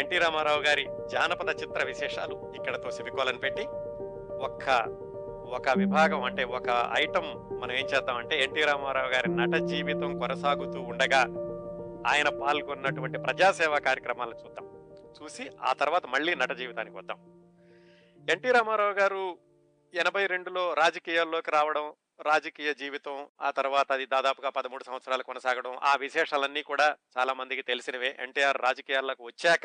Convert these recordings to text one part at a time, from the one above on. NT Ramarao గారి జానపద చిత్ర విశేషాలు ఇక్కడతో సెమికోలన్ పెట్టి ఒక విభాగం అంటే ఒక ఐటమ్ మనం ఏం చేద్దామంటే, ఎన్టీ రామారావు గారి నట జీవితం కొనసాగుతూ ఉండగా ఆయన పాల్గొన్నటువంటి ప్రజాసేవా కార్యక్రమాలను చూద్దాం. చూసి ఆ తర్వాత మళ్ళీ నట జీవితానికి వద్దాం. ఎన్టీ రామారావు గారు 82లో రాజకీయాల్లోకి రావడం, రాజకీయ జీవితం, ఆ తర్వాత అది దాదాపుగా 13 సంవత్సరాలు కొనసాగడం, ఆ విశేషాలన్నీ కూడా చాలా మందికి తెలిసినవే. ఎన్టీఆర్ రాజకీయాల్లోకి వచ్చాక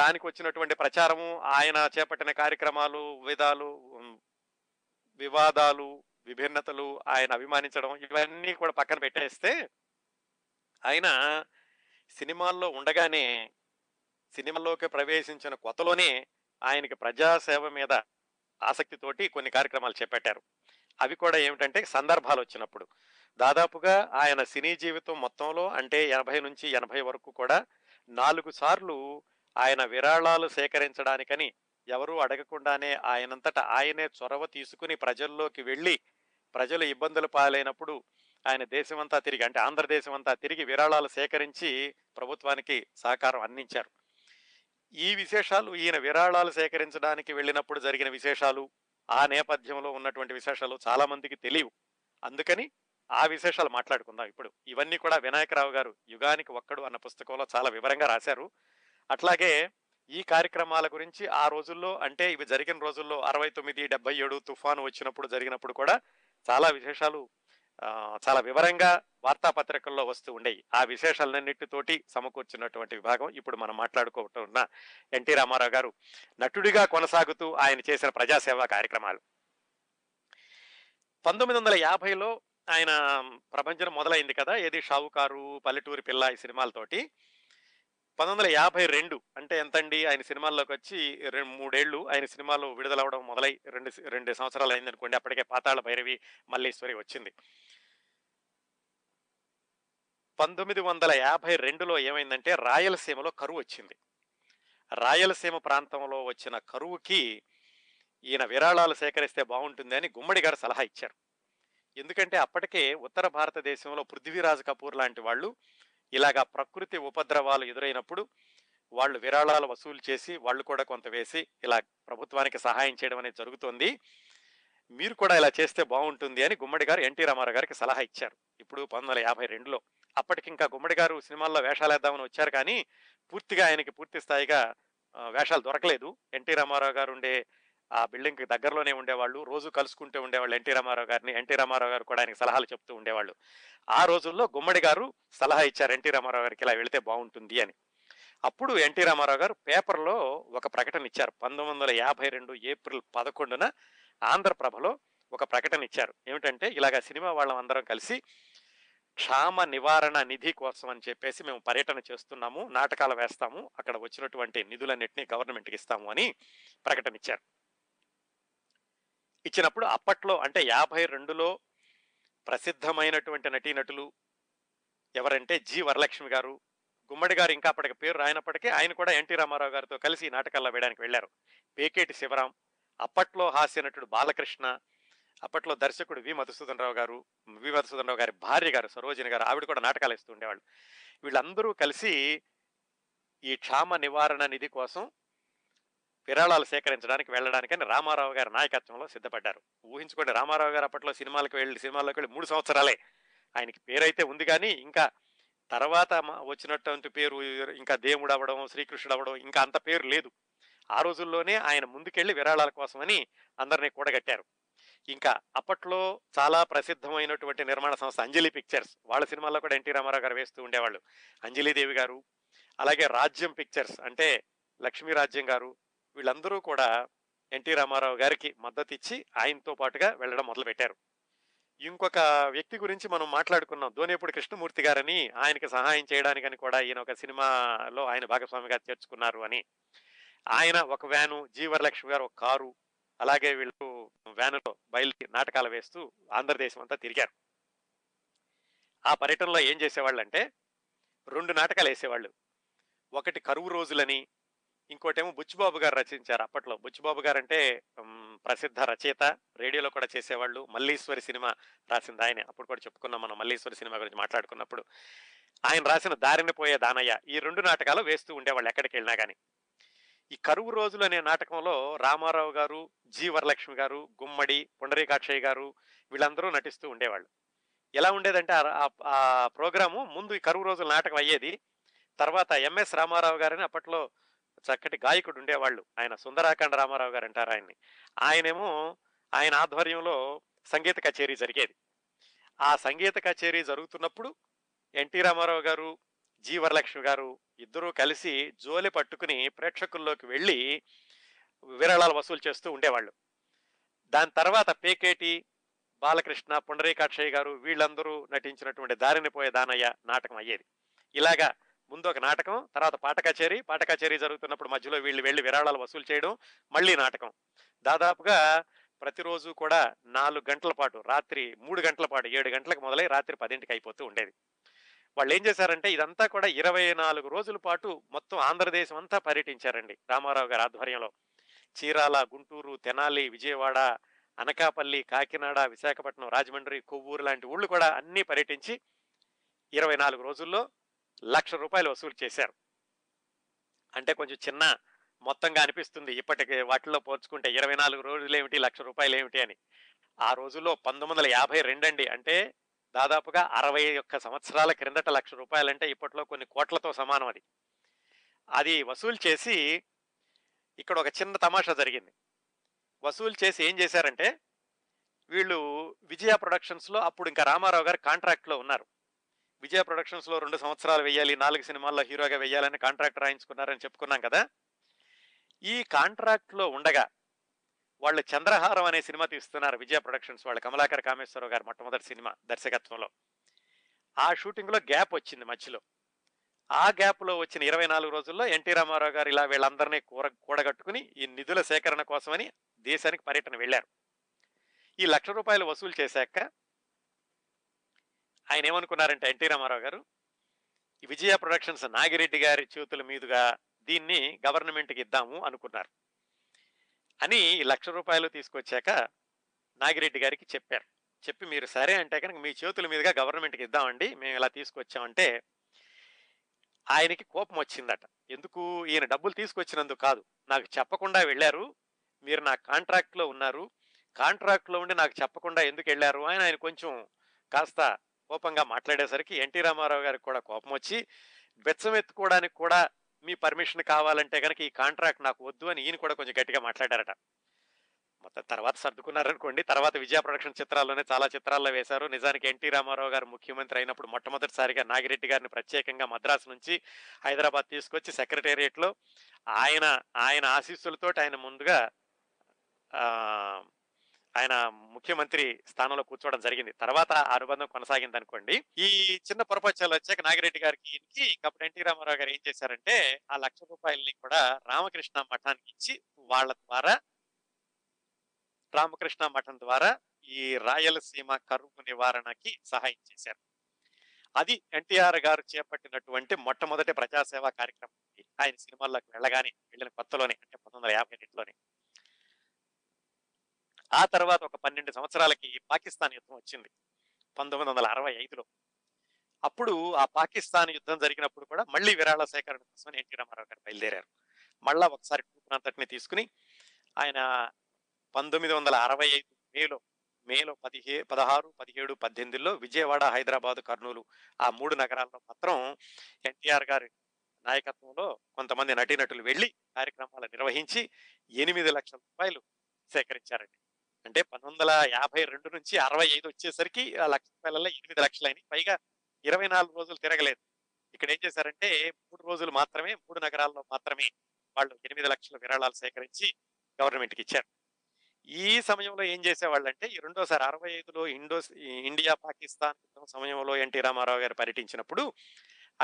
దానికి వచ్చినటువంటి ప్రచారము, ఆయన చేపట్టిన కార్యక్రమాలు, విధాలు, వివాదాలు, విభిన్నతలు, ఆయన అభిమానించడం, ఇవన్నీ కూడా పక్కన పెట్టేస్తే ఆయన సినిమాల్లో ఉండగానే, సినిమాల్లోకి ప్రవేశించిన కొత్తలోనే ఆయనకి ప్రజాసేవ మీద ఆసక్తితోటి కొన్ని కార్యక్రమాలు చేపట్టారు. అవి కూడా ఏమిటంటే సందర్భాలు వచ్చినప్పుడు. దాదాపుగా ఆయన సినీ జీవితం మొత్తంలో అంటే 80 నుంచి 80 వరకు కూడా 4 సార్లు ఆయన విరాళాలు సేకరించడానికని ఎవరూ అడగకుండానే ఆయనంతటా ఆయనే చొరవ తీసుకుని ప్రజల్లోకి వెళ్ళి ప్రజలు ఇబ్బందులు పాలైనప్పుడు ఆయన దేశమంతా తిరిగి అంటే ఆంధ్రదేశమంతా తిరిగి విరాళాలు సేకరించి ప్రభుత్వానికి సహకారం అందించారు. ఈ విశేషాలు, ఈయన విరాళాలు సేకరించడానికి వెళ్ళినప్పుడు జరిగిన విశేషాలు, ఆ నేపథ్యంలో ఉన్నటువంటి విశేషాలు చాలా మందికి తెలియవు. అందుకని ఆ విశేషాలు మాట్లాడుకుందాం ఇప్పుడు. ఇవన్నీ కూడా వినాయకరావు గారు యుగానికి ఒక్కడు అన్న పుస్తకంలో చాలా వివరంగా రాశారు. అట్లాగే ఈ కార్యక్రమాల గురించి ఆ రోజుల్లో అంటే ఇవి జరిగిన రోజుల్లో 69, 77 తుఫాను వచ్చినప్పుడు జరిగినప్పుడు కూడా చాలా విశేషాలు చాలా వివరంగా వార్తాపత్రికల్లో వస్తూ ఉండేవి. ఆ విశేషాలన్నిటితోటి సమకూర్చున్నటువంటి విభాగం ఇప్పుడు మనం మాట్లాడుకుంటున్న ఎన్టీ రామారావు గారు నటుడిగా కొనసాగుతూ ఆయన చేసిన ప్రజాసేవా కార్యక్రమాలు. 1950లో ఆయన ప్రభంజనం మొదలైంది కదా, ఏది షావుకారు, పల్లెటూరి పిల్ల, ఈ సినిమాలతోటి. 1952 అంటే ఎంతండి, ఆయన సినిమాల్లోకి వచ్చి 3 ఏళ్ళు ఆయన సినిమాలు విడుదలవడం మొదలై 2 సంవత్సరాలు అయిందనుకోండి. అప్పటికే పాతాళ భైరవి, మల్లేశ్వరి వచ్చింది. 1952లో ఏమైందంటే రాయలసీమలో కరువు వచ్చింది. రాయలసీమ ప్రాంతంలో వచ్చిన కరువుకి ఈయన విరాళాలు సేకరిస్తే బాగుంటుంది అని గుమ్మడి గారు సలహా ఇచ్చారు. ఎందుకంటే అప్పటికే ఉత్తర భారతదేశంలో పృథ్వీరాజ్ కపూర్ లాంటి వాళ్ళు ఇలాగా ప్రకృతి ఉపద్రవాలు ఎదురైనప్పుడు వాళ్ళు విరాళాలు వసూలు చేసి వాళ్ళు కూడా కొంత వేసి ఇలా ప్రభుత్వానికి సహాయం చేయడం అనేది జరుగుతుంది. మీరు కూడా ఇలా చేస్తే బాగుంటుంది అని గుమ్మడి గారు ఎన్టీ రామారావు గారికి సలహా ఇచ్చారు. ఇప్పుడు 1952లో అప్పటికింకా గుమ్మడి గారు సినిమాల్లో వేషాలు వేద్దామని వచ్చారు, కానీ పూర్తిగా ఆయనకి పూర్తి స్థాయిగా వేషాలు దొరకలేదు. ఎన్టీ రామారావు గారు ఉండే ఆ బిల్డింగ్కి దగ్గరలోనే ఉండేవాళ్ళు, రోజు కలుసుకుంటూ ఉండేవాళ్ళు ఎన్టీ రామారావు గారిని. ఎన్టీ రామారావు గారు కూడా ఆయనకి సలహాలు చెప్తూ ఉండేవాళ్ళు. ఆ రోజుల్లో గుమ్మడి గారు సలహా ఇచ్చారు ఎన్టీ రామారావు గారికి ఇలా వెళితే బాగుంటుంది అని. అప్పుడు ఎన్టీ రామారావు గారు పేపర్లో ఒక ప్రకటన ఇచ్చారు. 1952 ఏప్రిల్ 11న ఆంధ్రప్రభలో ఒక ప్రకటన ఇచ్చారు. ఏమిటంటే ఇలాగ సినిమా వాళ్ళం అందరం కలిసి క్షామ నివారణ నిధి కోసం అని చెప్పేసి మేము పర్యటన చేస్తున్నాము, నాటకాలు వేస్తాము, అక్కడ వచ్చినటువంటి నిధులన్నింటినీ గవర్నమెంట్కి ఇస్తాము అని ప్రకటన ఇచ్చారు. ఇచ్చినప్పుడు అప్పట్లో అంటే 52లో ప్రసిద్ధమైనటువంటి నటీనటులు ఎవరంటే జి వరలక్ష్మి గారు. గుమ్మడి గారు ఇంకా అప్పటికి పేరు రాయినప్పటికీ ఆయన కూడా ఎన్టీ రామారావు గారితో కలిసి ఈ నాటకాల్లో వేయడానికి వెళ్ళారు. పేకేటి శివరాం, అప్పట్లో హాస్య నటుడు బాలకృష్ణ, అప్పట్లో దర్శకుడు వి మధుసూదనరావు గారు, వి మధుసూదనరావు గారి భార్య గారు సరోజిని గారు, ఆవిడ కూడా నాటకాలు వేస్తూ ఉండేవాళ్ళు. వీళ్ళందరూ కలిసి ఈ క్షామ నివారణ నిధి కోసం విరాళాలు సేకరించడానికి వెళ్ళడానికని రామారావు గారి నాయకత్వంలో సిద్ధపడ్డారు. ఊహించుకోండి, రామారావు గారు అప్పట్లో సినిమాల్లోకి వెళ్ళి 3 సంవత్సరాలే. ఆయనకి పేరైతే ఉంది, కానీ ఇంకా తర్వాత వచ్చినటువంటి పేరు ఇంకా దేవుడు అవ్వడం, శ్రీకృష్ణుడు అవ్వడం ఇంకా అంత పేరు లేదు. ఆ రోజుల్లోనే ఆయన ముందుకెళ్ళి విరాళాల కోసమని అందరినీ కూడగట్టారు. ఇంకా అప్పట్లో చాలా ప్రసిద్ధమైనటువంటి నిర్మాణ సంస్థ అంజలి పిక్చర్స్, వాళ్ళ సినిమాల్లో కూడా ఎన్టీ రామారావు గారు వేస్తూ ఉండేవాళ్ళు. అంజలీదేవి గారు, అలాగే రాజ్యం పిక్చర్స్ అంటే లక్ష్మీ రాజ్యం గారు, వీళ్ళందరూ కూడా ఎన్టీ రామారావు గారికి మద్దతు ఇచ్చి ఆయనతో పాటుగా వెళ్ళడం మొదలుపెట్టారు. ఇంకొక వ్యక్తి గురించి మనం మాట్లాడుకున్నాం, దోనేపూడి కృష్ణమూర్తి గారని, ఆయనకి సహాయం చేయడానికని కూడా ఈయన ఒక సినిమాలో ఆయన భాగస్వామిగా చేర్చుకున్నారు అని. ఆయన ఒక వ్యాను, జీవరలక్ష్మి గారు ఒక కారు, అలాగే వీళ్ళు వ్యానులో బయలుదేరి నాటకాలు వేస్తూ ఆంధ్రదేశం అంతా తిరిగారు. ఆ పర్యటనలో ఏం చేసేవాళ్ళు అంటే 2 నాటకాలు వేసేవాళ్ళు. ఒకటి కరువు రోజులని, ఇంకోటేమో బుచ్చుబాబు గారు రచించారు. అప్పట్లో బుచ్చుబాబు గారు అంటే ప్రసిద్ధ రచయిత, రేడియోలో కూడా చేసేవాళ్ళు. మల్లీశ్వరి సినిమా రాసింది ఆయనే, అప్పుడు కూడా చెప్పుకున్నాం మనం మల్లీశ్వరి సినిమా గురించి మాట్లాడుకున్నప్పుడు. ఆయన రాసిన దారిన పోయే దానయ్య ఈ రెండు నాటకాలు వేస్తూ ఉండేవాళ్ళు ఎక్కడికి వెళ్ళినా కానీ. ఈ కరువు రోజులు అనే నాటకంలో రామారావు గారు, జి వరలక్ష్మి గారు, గుమ్మడి, పుండరీకాక్షయ్య గారు వీళ్ళందరూ నటిస్తూ ఉండేవాళ్ళు. ఎలా ఉండేదంటే ఆ ప్రోగ్రాము ముందు ఈ కరువు రోజుల నాటకం అయ్యేది. తర్వాత ఎంఎస్ రామారావు గారని అప్పట్లో చక్కటి గాయకుడు ఉండేవాళ్ళు, ఆయన సుందరాకాండ రామారావు గారు అంటారు ఆయన్ని. ఆయనేమో ఆయన ఆధ్వర్యంలో సంగీత కచేరీ జరిగేది. ఆ సంగీత కచేరీ జరుగుతున్నప్పుడు ఎన్టీ రామారావు గారు, జి వరలక్ష్మి గారు ఇద్దరూ కలిసి జోలి పట్టుకుని ప్రేక్షకుల్లోకి వెళ్ళి విరాళాలు వసూలు చేస్తూ ఉండేవాళ్ళు. దాని తర్వాత పేకేటి బాలకృష్ణ, పుండరీకాక్షయ్య గారు వీళ్ళందరూ నటించినటువంటి దారిని పోయే దానయ్య నాటకం అయ్యేది. ఇలాగా ముందు ఒక నాటకం, తర్వాత పాట కచేరీ, పాట కచేరీ జరుగుతున్నప్పుడు మధ్యలో వీళ్ళు వెళ్ళి విరాళాలు వసూలు చేయడం, మళ్ళీ నాటకం. దాదాపుగా ప్రతిరోజు కూడా 4 గంటల పాటు, రాత్రి 3 గంటల పాటు, 7 గంటలకు మొదలై రాత్రి 10ంటికి అయిపోతూ ఉండేది. వాళ్ళు ఏం చేశారంటే ఇదంతా కూడా 24 రోజుల పాటు మొత్తం ఆంధ్రదేశం అంతా పర్యటించారండి రామారావు గారి ఆధ్వర్యంలో. చీరాల, గుంటూరు, తెనాలి, విజయవాడ, అనకాపల్లి, కాకినాడ, విశాఖపట్నం, రాజమండ్రి, కొవ్వూరు లాంటి ఊళ్ళు కూడా అన్నీ పర్యటించి 24 రోజుల్లో 1,00,000 రూపాయలు వసూలు చేశారు. అంటే కొంచెం చిన్న మొత్తంగా అనిపిస్తుంది ఇప్పటికి వాటిలో పోల్చుకుంటే. 24 రోజులు ఏమిటి, 1,00,000 రూపాయలు ఏమిటి అని. ఆ రోజుల్లో 1952 అండి, అంటే దాదాపుగా 61 సంవత్సరాల క్రిందట 1,00,000 రూపాయలంటే ఇప్పట్లో కొన్ని కోట్లతో సమానం. అది వసూలు చేసి ఇక్కడ ఒక చిన్న తమాషా జరిగింది. వసూలు చేసి ఏం చేశారంటే వీళ్ళు విజయ ప్రొడక్షన్స్లో, అప్పుడు ఇంకా రామారావు గారు కాంట్రాక్ట్లో ఉన్నారు, విజయ ప్రొడక్షన్స్లో 2 సంవత్సరాలు వెయ్యాలి, 4 సినిమాల్లో హీరోగా వెయ్యాలని కాంట్రాక్ట్ రాయించుకున్నారని చెప్పుకున్నాం కదా. ఈ కాంట్రాక్ట్లో ఉండగా వాళ్ళు చంద్రహారం అనే సినిమా తీస్తున్నారు విజయ ప్రొడక్షన్స్ వాళ్ళు, కమలాకర్ కామేశ్వరరావు గారు మొట్టమొదటి సినిమా దర్శకత్వంలో. ఆ షూటింగ్లో గ్యాప్ వచ్చింది మధ్యలో. ఆ గ్యాప్లో వచ్చిన 24 రోజుల్లో ఎన్టీ రామారావు గారు ఇలా వీళ్ళందరినీ కూడగట్టుకుని ఈ నిధుల సేకరణ కోసమని దేశానికి పర్యటన వెళ్ళారు. ఈ 1,00,000 రూపాయలు వసూలు చేశాక ఆయన ఏమనుకున్నారంటే ఎన్టీ రామారావు గారు, ఈ విజయ ప్రొడక్షన్స్ నాగిరెడ్డి గారి చేతుల మీదుగా దీన్ని గవర్నమెంట్కి ఇద్దాము అనుకున్నారు అని 1,00,000 రూపాయలు తీసుకొచ్చాక నాగిరెడ్డి గారికి చెప్పారు. చెప్పి మీరు సరే అంటే కనుక మీ చేతుల మీదుగా గవర్నమెంట్కి ఇద్దామండి, మేము ఇలా తీసుకొచ్చామంటే ఆయనకి కోపం వచ్చిందట. ఎందుకు, ఈయన డబ్బులు తీసుకొచ్చినందుకు కాదు, నాకు చెప్పకుండా వెళ్ళారు, మీరు నా కాంట్రాక్ట్లో ఉన్నారు, కాంట్రాక్ట్లో ఉండి నాకు చెప్పకుండా ఎందుకు వెళ్ళారు అని ఆయన కొంచెం కాస్త కోపంగా మాట్లాడేసరికి ఎన్టీ రామారావు గారికి కూడా కోపం వచ్చి బెచ్చమెత్తుకోవడానికి కూడా మీ పర్మిషన్ కావాలంటే కనుక ఈ కాంట్రాక్ట్ నాకు వద్దు అని ఈయన కూడా కొంచెం గట్టిగా మాట్లాడారట. మొత్తం తర్వాత సర్దుకున్నారనుకోండి. తర్వాత విజయ ప్రొడక్షన్ చిత్రాల్లోనే చాలా చిత్రాల్లో వేశారు. నిజానికి ఎన్టీ రామారావు గారు ముఖ్యమంత్రి అయినప్పుడు మొట్టమొదటిసారిగా నాగిరెడ్డి గారిని ప్రత్యేకంగా మద్రాసు నుంచి హైదరాబాద్ తీసుకొచ్చి సెక్రటేరియట్లో ఆయన ఆశీస్సులతో ఆయన ముందుగా ఆయన ముఖ్యమంత్రి స్థానంలో కూర్చోవడం జరిగింది. తర్వాత అనుబంధం కొనసాగింది అనుకోండి. ఈ చిన్న పొరపచ్చాలు వచ్చాక నాగిరెడ్డి గారికి ఈయనకి అప్పుడు ఎన్టీ రామారావు గారు ఏం చేశారంటే ఆ 1,00,000 రూపాయలని కూడా రామకృష్ణ మఠానికి ఇచ్చి వాళ్ళ ద్వారా రామకృష్ణ మఠం ద్వారా ఈ రాయలసీమ కరువు నివారణకి సహాయం చేశారు. అది ఎన్టీఆర్ గారు చేపట్టినటువంటి మొట్టమొదటి ప్రజాసేవా కార్యక్రమం. ఆయన సినిమాల్లోకి వెళ్ళిన కొత్తలోనే, అంటే 1952లోనే. ఆ తర్వాత ఒక 12 సంవత్సరాలకి పాకిస్తాన్ యుద్ధం వచ్చింది 1965లో. అప్పుడు ఆ పాకిస్తాన్ యుద్ధం జరిగినప్పుడు కూడా మళ్ళీ విరాళ సేకరణ కోసం ఎన్టీ రామారావు గారు బయలుదేరారు. మళ్ళా ఒకసారి టూర్ అంతటిని తీసుకుని ఆయన 1965 మేలో 16, 17, 18లో విజయవాడ, హైదరాబాదు, కర్నూలు ఆ 3 నగరాల్లో మాత్రం ఎన్టీఆర్ గారి నాయకత్వంలో కొంతమంది నటీనటులు వెళ్ళి కార్యక్రమాలు నిర్వహించి 8,00,000 రూపాయలు సేకరించారండి. అంటే 1952 నుంచి 65 వచ్చేసరికి ఆ 1,00,000 రూపాయలలో 8,00,000 అయినాయి. పైగా 24 రోజులు తిరగలేదు. ఇక్కడ ఏం చేశారంటే 3 రోజులు మాత్రమే, 3 నగరాల్లో మాత్రమే వాళ్ళు 8,00,000 విరాళాలు సేకరించి గవర్నమెంట్కి ఇచ్చారు. ఈ సమయంలో ఏం చేసేవాళ్ళంటే ఈ రెండోసారి 65లో ఇండియా పాకిస్తాన్ యుద్ధం సమయంలో ఎన్టీ రామారావు గారు పర్యటించినప్పుడు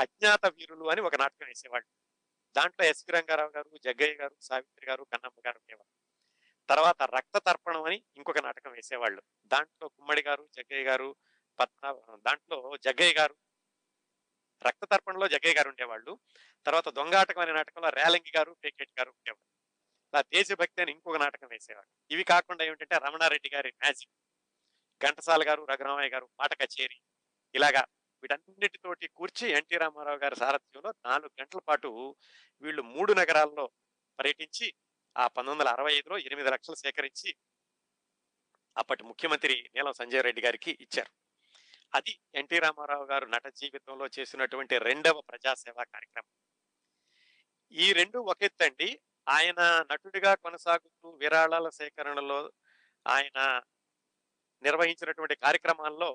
అజ్ఞాత వీరులు అని ఒక నాటకం వేసేవాళ్ళు. దాంట్లో ఎస్వి రంగారావు గారు, జగ్గయ్య గారు, సావిత్రి గారు, కన్నమ్మ గారు ఉండేవాళ్ళు. తర్వాత రక్త తర్పణం అని ఇంకొక నాటకం వేసేవాళ్ళు. దాంట్లో గుమ్మడి గారు, జగ్గయ్య గారు, రక్త తర్పణలో జగ్గయ్య గారు ఉండేవాళ్ళు. తర్వాత దొంగాటకం అనే నాటకంలో రేలంగి గారు, పేకెట్ గారు ఉండేవాళ్ళు. ఇలా దేశభక్తి అని ఇంకొక నాటకం వేసేవాళ్ళు. ఇవి కాకుండా ఏమిటంటే రమణారెడ్డి గారి మ్యాజిక్, ఘంటసాల గారు, రఘురామయ్య గారు పాట కచేరి, ఇలాగా వీటన్నిటితోటి కూర్చి ఎన్టీ రామారావు గారి సారథ్యంలో 4 గంటల పాటు వీళ్ళు 3 నగరాల్లో పర్యటించి ఆ 1965లో 8 లక్షలు సేకరించి అప్పటి ముఖ్యమంత్రి నీలం సంజయ్ రెడ్డి గారికి ఇచ్చారు. అది ఎన్టీ రామారావు గారు నట జీవితంలో చేసినటువంటి 2వ ప్రజాసేవా కార్యక్రమం. ఈ 2 ఒక ఎత్తండి, ఆయన నటుడిగా కొనసాగుతూ విరాళాల సేకరణలో ఆయన నిర్వహించినటువంటి కార్యక్రమాల్లో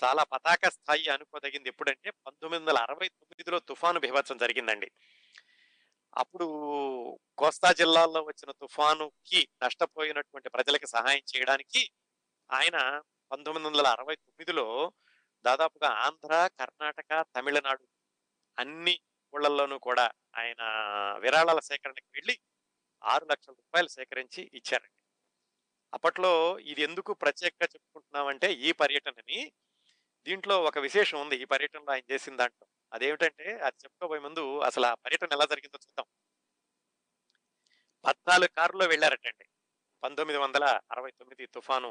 చాలా పతాక స్థాయి అనుకోదగింది ఎప్పుడంటే 1969లో తుఫాను బీభత్సం జరిగిందండి. అప్పుడు కోస్తా జిల్లాల్లో వచ్చిన తుఫానుకి నష్టపోయినటువంటి ప్రజలకి సహాయం చేయడానికి ఆయన 1969లో దాదాపుగా ఆంధ్ర, కర్ణాటక, తమిళనాడు అన్ని ఊళ్ళల్లోనూ కూడా ఆయన విరాళాల సేకరణకి వెళ్ళి 6 లక్షల రూపాయలు సేకరించి ఇచ్చారండి. అప్పట్లో ఇది ఎందుకు ప్రత్యేకంగా చెప్పుకుంటున్నామంటే ఈ పర్యటనని, దీంట్లో ఒక విశేషం ఉంది ఈ పర్యటనలో ఆయన చేసిన దాంట్లో. అదేమిటంటే అది చెప్పుకోబోయే ముందు అసలు ఆ పర్యటన ఎలా జరిగిందో చూద్దాం. 14 కారులో వెళ్ళారటండి 1969 తుఫాను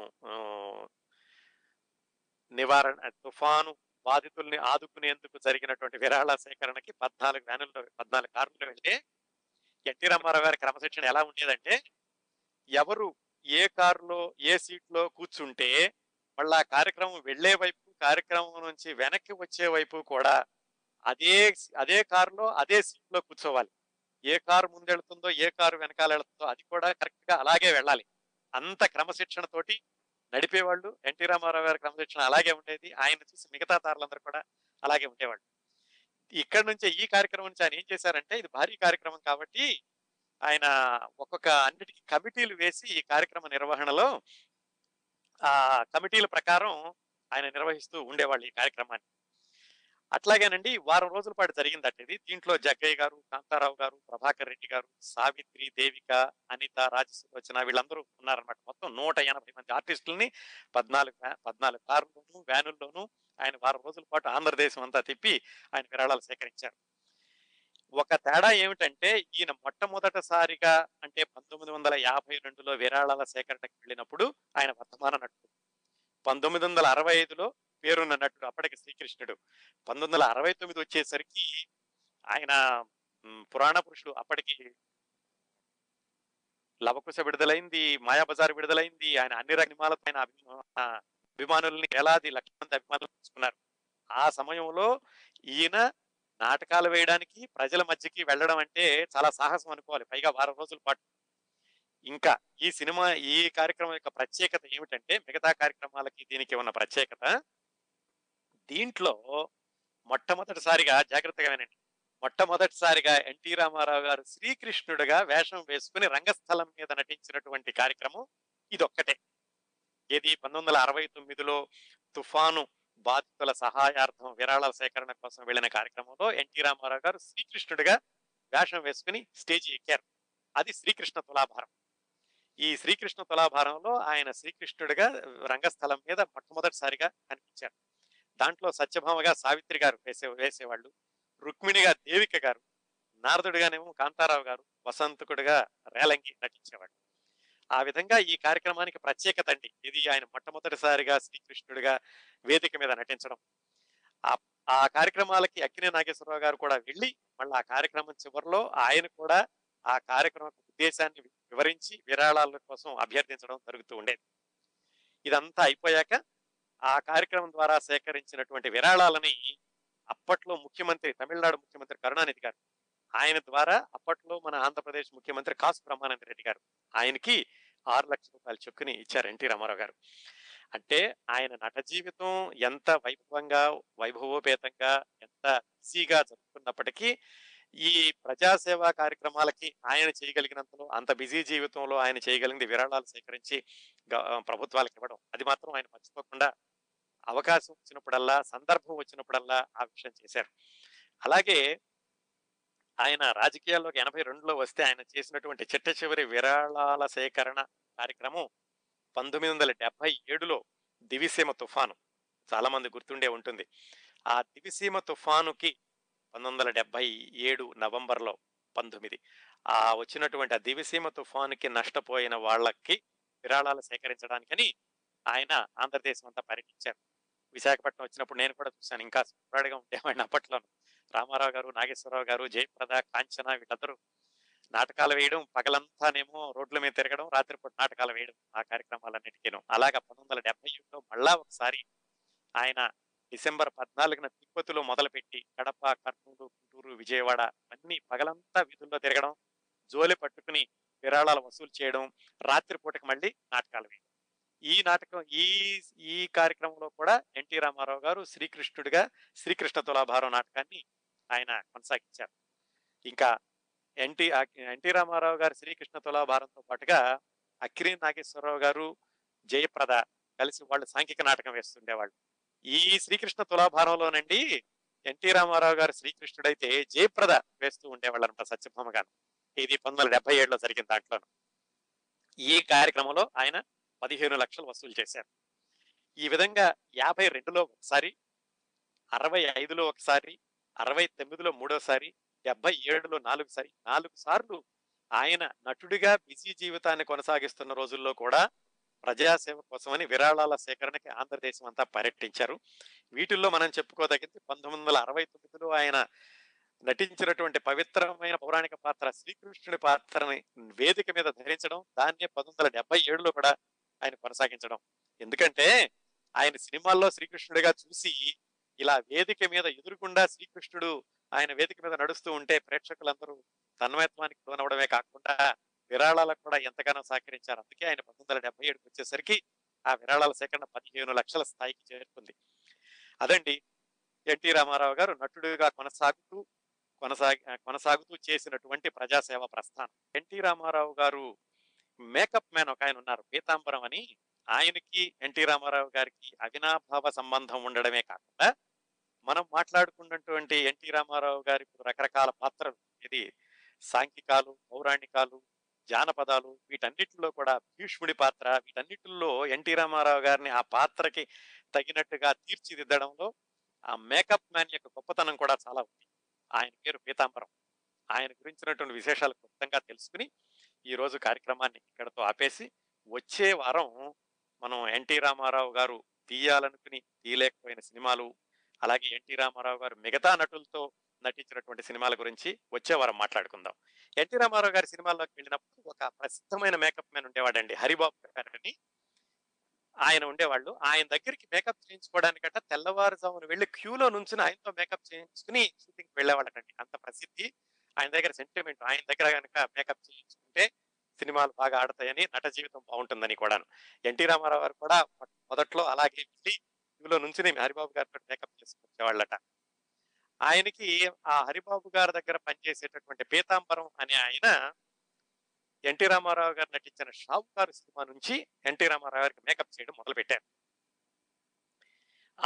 నివారణ, తుఫాను బాధితుల్ని ఆదుకునేందుకు జరిగినటువంటి విరాళ సేకరణకి 14 వ్యానుల్లో 14 కారులో వెళ్తే ఎన్టీ రామారావు గారి క్రమశిక్షణ ఎలా ఉండేదంటే ఎవరు ఏ కారులో ఏ సీట్లో కూర్చుంటే మళ్ళీ ఆ కార్యక్రమం వెళ్లే వైపు, కార్యక్రమం నుంచి వెనక్కి వచ్చే వైపు కూడా అదే కారులో అదే సీట్లో కూర్చోవాలి. ఏ కారు ముందెళ్తుందో ఏ కారు వెనకాల వెళ్తుందో అది కూడా కరెక్ట్గా అలాగే వెళ్ళాలి. అంత క్రమశిక్షణతోటి నడిపేవాళ్ళు. ఎన్టీ రామారావు గారి క్రమశిక్షణ అలాగే ఉండేది. ఆయన చూసి మిగతా తారులందరూ కూడా అలాగే ఉండేవాళ్ళు. ఇక్కడ నుంచే ఈ కార్యక్రమం నుంచి ఆయన ఏం చేశారంటే, ఇది భారీ కార్యక్రమం కాబట్టి ఆయన ఒక్కొక్క అన్నిటికీ కమిటీలు వేసి ఈ కార్యక్రమ నిర్వహణలో ఆ కమిటీల ప్రకారం ఆయన నిర్వహిస్తూ ఉండేవాళ్ళు ఈ కార్యక్రమాన్ని. అట్లాగేనండి 1 వారం రోజుల పాటు జరిగిందట ఇది. దీంట్లో జగ్గయ్య గారు, కాంతారావు గారు, ప్రభాకర్ రెడ్డి గారు, సావిత్రి, దేవిక, అనిత, రాజసులోచన వీళ్ళందరూ ఉన్నారనమాట. మొత్తం 180 మంది ఆర్టిస్టులని 14 కారుల్లోనూ వ్యానుల్లోనూ ఆయన 1 వారం రోజుల పాటు ఆంధ్రదేశం అంతా తిప్పి ఆయన విరాళాలు సేకరించారు. ఒక తేడా ఏమిటంటే ఈయన మొట్టమొదటిసారిగా అంటే 1952లో విరాళాల సేకరణకు వెళ్ళినప్పుడు ఆయన వర్ధమాన నటుడు, 1965లో పేరున్న నటుడు అప్పటికి శ్రీకృష్ణుడు, 1969 వచ్చేసరికి ఆయన పురాణ పురుషుడు. అప్పటికి లవకుశ విడుదలైంది, మాయాబజార్ విడుదలైంది. ఆయన అన్ని రంగాలతో ఆయన అభిమానుల్ని వేలాది లక్ష మంది అభిమానులు తీసుకున్నారు. ఆ సమయంలో ఈయన నాటకాలు వేయడానికి ప్రజల మధ్యకి వెళ్ళడం అంటే చాలా సాహసం అనుకోవాలి, పైగా 1 వారం రోజుల పాటు. ఇంకా ఈ సినిమా ఈ కార్యక్రమం యొక్క ప్రత్యేకత ఏమిటంటే మిగతా కార్యక్రమాలకి దీనికి ఉన్న ప్రత్యేకత, దీంట్లో మొట్టమొదటిసారిగా జాగ్రత్తగానండి మొట్టమొదటిసారిగా ఎన్టీ రామారావు గారు శ్రీకృష్ణుడిగా వేషం వేసుకుని రంగస్థలం మీద నటించినటువంటి కార్యక్రమం ఇదొక్కటే. ఇది 1969లో తుఫాను బాధితుల సహాయార్థం విరాళాల సేకరణ కోసం వెళ్ళిన కార్యక్రమంలో ఎన్టీ రామారావు గారు శ్రీకృష్ణుడిగా వేషం వేసుకుని స్టేజి ఎక్కారు. అది శ్రీకృష్ణ తులాభారం. ఈ శ్రీకృష్ణ తులాభారంలో ఆయన శ్రీకృష్ణుడిగా రంగస్థలం మీద మొట్టమొదటిసారిగా కనిపించారు. దాంట్లో సత్యభామగా సావిత్రి గారు వేసేవాళ్ళు, రుక్మిణిగా దేవిక గారు, నారదుడిగానేమో కాంతారావు గారు, వసంతకుడిగా రేలంగి నటించేవాళ్ళు. ఆ విధంగా ఈ కార్యక్రమానికి ప్రత్యేకత అండి ఇది, ఆయన మొట్టమొదటిసారిగా శ్రీకృష్ణుడిగా వేదిక మీద నటించడం. ఆ కార్యక్రమాలకి అక్కినేని నాగేశ్వరరావు గారు కూడా వెళ్ళి మళ్ళీ ఆ కార్యక్రమం చివరిలో ఆయన కూడా ఆ కార్యక్రమం ఉద్దేశాన్ని వివరించి విరాళాల కోసం అభ్యర్థించడం జరుగుతూ ఉండేది. ఇదంతా అయిపోయాక ఆ కార్యక్రమం ద్వారా సేకరించినటువంటి విరాళాలని అప్పట్లో ముఖ్యమంత్రి, తమిళనాడు ముఖ్యమంత్రి కరుణానిధి గారు, ఆయన ద్వారా అప్పట్లో మన ఆంధ్రప్రదేశ్ ముఖ్యమంత్రి కాసు బ్రహ్మానంద రెడ్డి గారు ఆయనకి 6 లక్షల రూపాయలు చొక్కుని ఇచ్చారు ఎన్టీ రామారావు గారు. అంటే ఆయన నట జీవితం ఎంత వైభవంగా, వైభవోపేతంగా, ఎంత బిజీగా జరుగుతున్నప్పటికీ ఈ ప్రజాసేవా కార్యక్రమాలకి ఆయన చేయగలిగినంతలో, అంత బిజీ జీవితంలో ఆయన చేయగలిగింది విరాళాలు సేకరించి ప్రభుత్వాలకు ఇవ్వడం. అది మాత్రం ఆయన మర్చిపోకుండా అవకాశం వచ్చినప్పుడల్లా, సందర్భం వచ్చినప్పుడల్లా ఆ విషయం చేశారు. అలాగే ఆయన రాజకీయాల్లోకి 82లో వస్తే ఆయన చేసినటువంటి చిట్ట చివరి విరాళాల సేకరణ కార్యక్రమం 1977లో దివిసీమ తుఫాను. చాలామంది గుర్తుండే ఉంటుంది. ఆ దివిసీమ తుఫానుకి 1977 నవంబర్లో 19 ఆ వచ్చినటువంటి ఆ దివిసీమ తుఫానుకి నష్టపోయిన వాళ్ళకి విరాళాలు సేకరించడానికని ఆయన ఆంధ్రదేశం అంతా పర్యటించారు. విశాఖపట్నం వచ్చినప్పుడు నేను కూడా చూశాను, ఇంకా సూపర్గా ఉండేవాడిని అప్పట్లో. రామారావు గారు, నాగేశ్వరరావు గారు, జయప్రద, కాంచన వీళ్ళందరూ నాటకాలు వేయడం, పగలంతానేమో రోడ్ల మీద తిరగడం, రాత్రిపూట నాటకాలు వేయడం, ఆ కార్యక్రమాలన్నిటికీను. అలాగా 1971లో మళ్ళా ఒకసారి ఆయన డిసెంబర్ 14న తిరుపతిలో మొదలుపెట్టి కడప, కర్నూలు, గుంటూరు, విజయవాడ అన్ని పగలంతా వీధుల్లో తిరగడం, జోలి పట్టుకుని విరాళాలు వసూలు చేయడం, రాత్రిపూటకి మళ్ళీ నాటకాలు వేయడం. ఈ నాటకం ఈ కార్యక్రమంలో కూడా ఎన్టీ రామారావు గారు శ్రీకృష్ణుడిగా శ్రీకృష్ణ తులాభారం నాటకాన్ని ఆయన కొనసాగించారు. ఇంకా ఎన్టీ రామారావు గారు శ్రీకృష్ణ తులాభారంతో పాటుగా అక్కినేని నాగేశ్వరరావు గారు, జయప్రద కలిసి వాళ్ళు సాంఘిక నాటకం వేస్తుండేవాళ్ళు. ఈ శ్రీకృష్ణ తులాభారంలోనండి ఎన్టీ రామారావు గారు శ్రీకృష్ణుడైతే జయప్రద వేస్తూ ఉండేవాళ్ళు అనమాట, సత్యభామ గారు. ఇది 1977లో జరిగిన దాంట్లో. ఈ కార్యక్రమంలో ఆయన 15 లక్షలు వసూలు చేశారు. ఈ విధంగా 52లో ఒకసారి, 65లో ఒకసారి, 69లో మూడోసారి, 77లో 4 సార్లు ఆయన నటుడిగా బిజీ జీవితాన్ని కొనసాగిస్తున్న రోజుల్లో కూడా ప్రజాసేవ కోసమని విరాళాల సేకరణకి ఆంధ్రదేశం అంతా పర్యటించారు. వీటిల్లో మనం చెప్పుకోదగింది 1969లో ఆయన నటించినటువంటి పవిత్రమైన పౌరాణిక పాత్ర శ్రీకృష్ణుడి పాత్రని వేదిక మీద ధరించడం, దాన్నే 1977లో కూడా ఆయన కొనసాగించడం. ఎందుకంటే ఆయన సినిమాల్లో శ్రీకృష్ణుడిగా చూసి ఇలా వేదిక మీద ఎదురుకుండా శ్రీకృష్ణుడు ఆయన వేదిక మీద నడుస్తూ ఉంటే ప్రేక్షకులందరూ తన్మయత్వానికి లోనవడమే కాకుండా విరాళాలకు కూడా ఎంతగానో సహకరించారు. అందుకే ఆయన 1977కి వచ్చేసరికి ఆ విరాళాల సేకరణ 15 లక్షల స్థాయికి చేరుకుంది. అదండి ఎన్టీ రామారావు గారు నటుడిగా కొనసాగుతూ చేసినటువంటి ప్రజాసేవ ప్రస్థానం. ఎన్టీ రామారావు గారు మేకప్ మ్యాన్ ఒక ఆయన ఉన్నారు, పీతాంబరం అని. ఆయనకి ఎన్టీ రామారావు గారికి అవినాభావ సంబంధం ఉండడమే కాకుండా మనం మాట్లాడుకున్నటువంటి ఎన్టీ రామారావు గారికి రకరకాల పాత్రలు, ఇది సాంఘికాలు, పౌరాణికాలు, జానపదాలు, వీటన్నిటిలో కూడా భీష్ముడి పాత్ర, వీటన్నిటిలో ఎన్టీ రామారావు గారిని ఆ పాత్రకి తగినట్టుగా తీర్చిదిద్దడంలో ఆ మేకప్ మ్యాన్ యొక్క గొప్పతనం కూడా చాలా ఉంది. ఆయన పేరు పీతాంబరం. ఆయన గురించినటువంటి విశేషాలు క్లుప్తంగా తెలుసుకుని ఈరోజు కార్యక్రమాన్ని ఇక్కడతో ఆపేసి, వచ్చే వారం మనం ఎన్టీ రామారావు గారు తీయాలనుకుని తీయలేకపోయిన సినిమాలు, అలాగే ఎన్టీ రామారావు గారు మిగతా నటులతో నటించినటువంటి సినిమాల గురించి వచ్చే వారం మాట్లాడుకుందాం. ఎన్టీ రామారావు గారి సినిమాల్లోకి వెళ్ళినప్పుడు ఒక ప్రసిద్ధమైన మేకప్ మ్యాన్ ఉండేవాడండి, హరిబాబు గారని ఆయన ఉండేవాళ్ళు. ఆయన దగ్గరికి మేకప్ చేయించుకోవడానికట తెల్లవారుజామున వెళ్ళి క్యూలో నుంచి ఆయనతో మేకప్ చేయించుకుని షూటింగ్కి వెళ్ళేవాళ్ళటండి. అంత ప్రసిద్ధి ఆయన దగ్గర, సెంటిమెంట్. ఆయన దగ్గర కనుక మేకప్ చేయించుకుంటే సినిమాలు బాగా ఆడతాయని, నట జీవితం బాగుంటుందని కూడాను. ఎన్టీ రామారావు గారు కూడా మొదట్లో అలాగే వెళ్ళి క్యూలో నుంచి హరిబాబు గారితో మేకప్ చేసుకొచ్చేవాళ్ళట. ఆయనకి ఆ హరిబాబు గారి దగ్గర పనిచేసేటటువంటి పీతాంబరం అనే ఆయన ఎన్టీ రామారావు గారు నటించిన షావుకారు సినిమా నుంచి ఎన్టీ రామారావు గారికి మేకప్ చేయడం మొదలుపెట్టారు.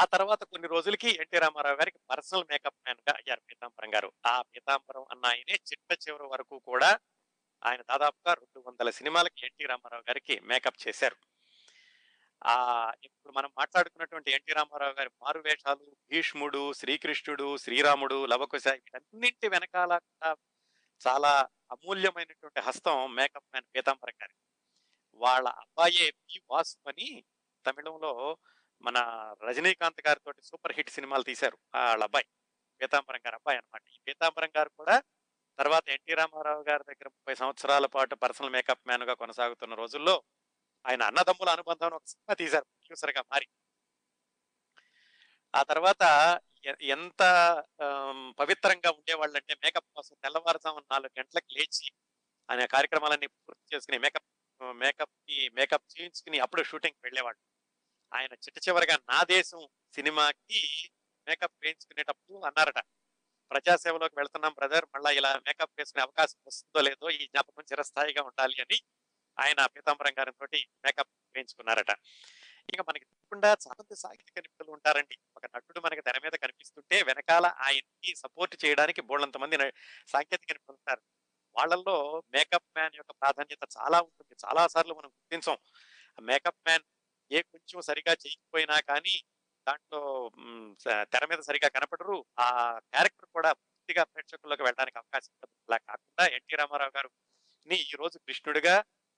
ఆ తర్వాత కొన్ని రోజులకి ఎన్టీ రామారావు గారికి పర్సనల్ మేకప్ మ్యాన్ గా అయ్యారు పీతాంబరం గారు. ఆ పీతాంబరం అన్న ఆయనే చిట్ట చివరి వరకు కూడా ఆయన దాదాపుగా 200 సినిమాలకి ఎన్టీ రామారావు గారికి మేకప్ చేశారు. ఆ ఇప్పుడు మనం మాట్లాడుకున్నటువంటి ఎన్టీ రామారావు గారి మారువేషాలు, భీష్ముడు, శ్రీకృష్ణుడు, శ్రీరాముడు, లవకుశ, వీటన్నింటి వెనకాల చాలా అమూల్యమైనటువంటి హస్తం మేకప్ మ్యాన్ పీతాంబరం గారి. వాళ్ళ అబ్బాయే పి వాసు అని తమిళంలో మన రజనీకాంత్ గారితో సూపర్ హిట్ సినిమాలు తీశారు. వాళ్ళ అబ్బాయి పీతాంబరం గారి అబ్బాయి అనమాట. ఈ పీతాంబరం గారు కూడా తర్వాత ఎన్టీ రామారావు గారి దగ్గర 30 సంవత్సరాల పాటు పర్సనల్ మేకప్ మ్యాన్ గా కొనసాగుతున్న రోజుల్లో ఆయన అన్నదమ్ముల అనుబంధం ఒక సినిమా తీశారు, ప్రొడ్యూసర్ గా మారి. ఆ తర్వాత ఎంత పవిత్రంగా ఉండేవాళ్ళంటే మేకప్ కోసం తెల్లవారుజామున 4 గంటలకు లేచి ఆయన కార్యక్రమాలన్నీ పూర్తి చేసుకుని మేకప్ చేయించుకుని అప్పుడు షూటింగ్కి వెళ్ళేవాళ్ళు. ఆయన చిట్ట చివరిగా నా దేశం సినిమాకి మేకప్ వేయించుకునేటప్పుడు అన్నారట, ప్రజాసేవలోకి వెళ్తున్నాం బ్రదర్, మళ్ళీ ఇలా మేకప్ వేసుకునే అవకాశం వస్తుందో లేదో, ఈ జ్ఞాపకం చిరస్థాయిగా ఉండాలి అని ఆయన పీతాంబరం గారితో మేకప్ వేయించుకున్నారట. ఇంకా మనకి తప్పకుండా చాలా మంది సాహిత్య నిపుణులు ఉంటారండి. ఒక నటుడు మనకి తెర మీద కనిపిస్తుంటే వెనకాల ఆయన్ని సపోర్ట్ చేయడానికి బోళ్ళంత మంది సాంకేతిక నిపుణులు ఉంటారు. వాళ్ళల్లో మేకప్ మ్యాన్ యొక్క ప్రాధాన్యత చాలా ఉంటుంది. చాలా సార్లు మనం గుర్తించాం, మేకప్ మ్యాన్ ఏ కొంచెం సరిగా చేయకపోయినా కానీ దాంట్లో తెర మీద సరిగా కనపడరు, ఆ క్యారెక్టర్ కూడా పూర్తిగా ప్రేక్షకుల్లోకి వెళ్ళడానికి అవకాశం ఉంటుంది. అలా కాకుండా ఎన్టీ రామారావు గారు ఈ రోజు కృష్ణుడిగా,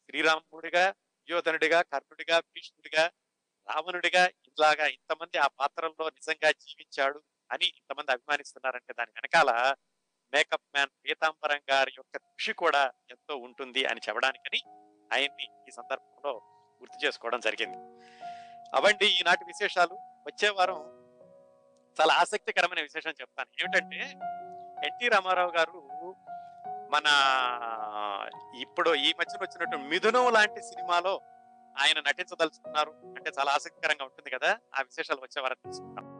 శ్రీరాముడిగా, యోధనుడిగా, కర్ణుడిగా, భీష్ముడిగా, రావణుడిగా ఇలాగా ఇంతమంది ఆ పాత్రల్లో నిజంగా జీవించాడు అని ఇంతమంది అభిమానిస్తున్నారంటే దాని వెనకాల మేకప్ మ్యాన్ పీతాంబరం గారి యొక్క కృషి కూడా ఎంతో ఉంటుంది అని చెప్పడానికని ఆయన్ని ఈ సందర్భంలో గుర్తు చేసుకోవడం జరిగింది. అవండి ఈనాటి విశేషాలు. వచ్చే వారం చాలా ఆసక్తికరమైన విశేషం చెప్తాను. ఏమిటంటే ఎన్టీ రామారావు గారు మన ఇప్పుడు ఈ మధ్యన వచ్చినటువంటి మిథునం లాంటి సినిమాలో ఆయన నటించదలుచుకున్నారు. అంటే చాలా ఆసక్తికరంగా ఉంటుంది కదా. ఆ విశేషాలు వచ్చే వారం తెలుసుకుంటాం.